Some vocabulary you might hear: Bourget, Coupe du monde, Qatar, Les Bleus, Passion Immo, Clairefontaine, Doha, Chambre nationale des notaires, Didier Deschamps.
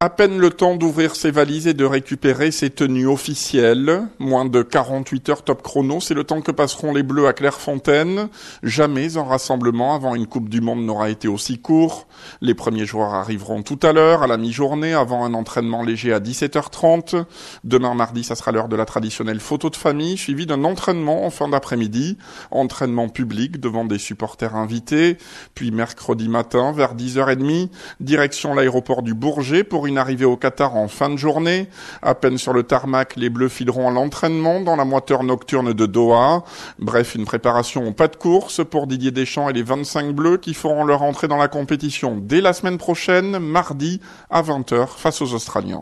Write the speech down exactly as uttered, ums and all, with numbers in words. À peine le temps d'ouvrir ses valises et de récupérer ses tenues officielles. Moins de quarante-huit heures top chrono, c'est le temps que passeront les Bleus à Clairefontaine. Jamais un rassemblement avant une Coupe du monde n'aura été aussi court. Les premiers joueurs arriveront tout à l'heure, à la mi-journée, avant un entraînement léger à dix-sept heures trente. Demain mardi, ça sera l'heure de la traditionnelle photo de famille, suivie d'un entraînement en fin d'après-midi. Entraînement public devant des supporters invités. Puis mercredi matin, vers dix heures trente, direction l'aéroport du Bourget pour une arrivée au Qatar en fin de journée. À peine sur le tarmac, les Bleus fileront à l'entraînement dans la moiteur nocturne de Doha. Bref, une préparation au pas de course pour Didier Deschamps et les vingt-cinq Bleus qui feront leur entrée dans la compétition dès la semaine prochaine, mardi à vingt heures face aux Australiens.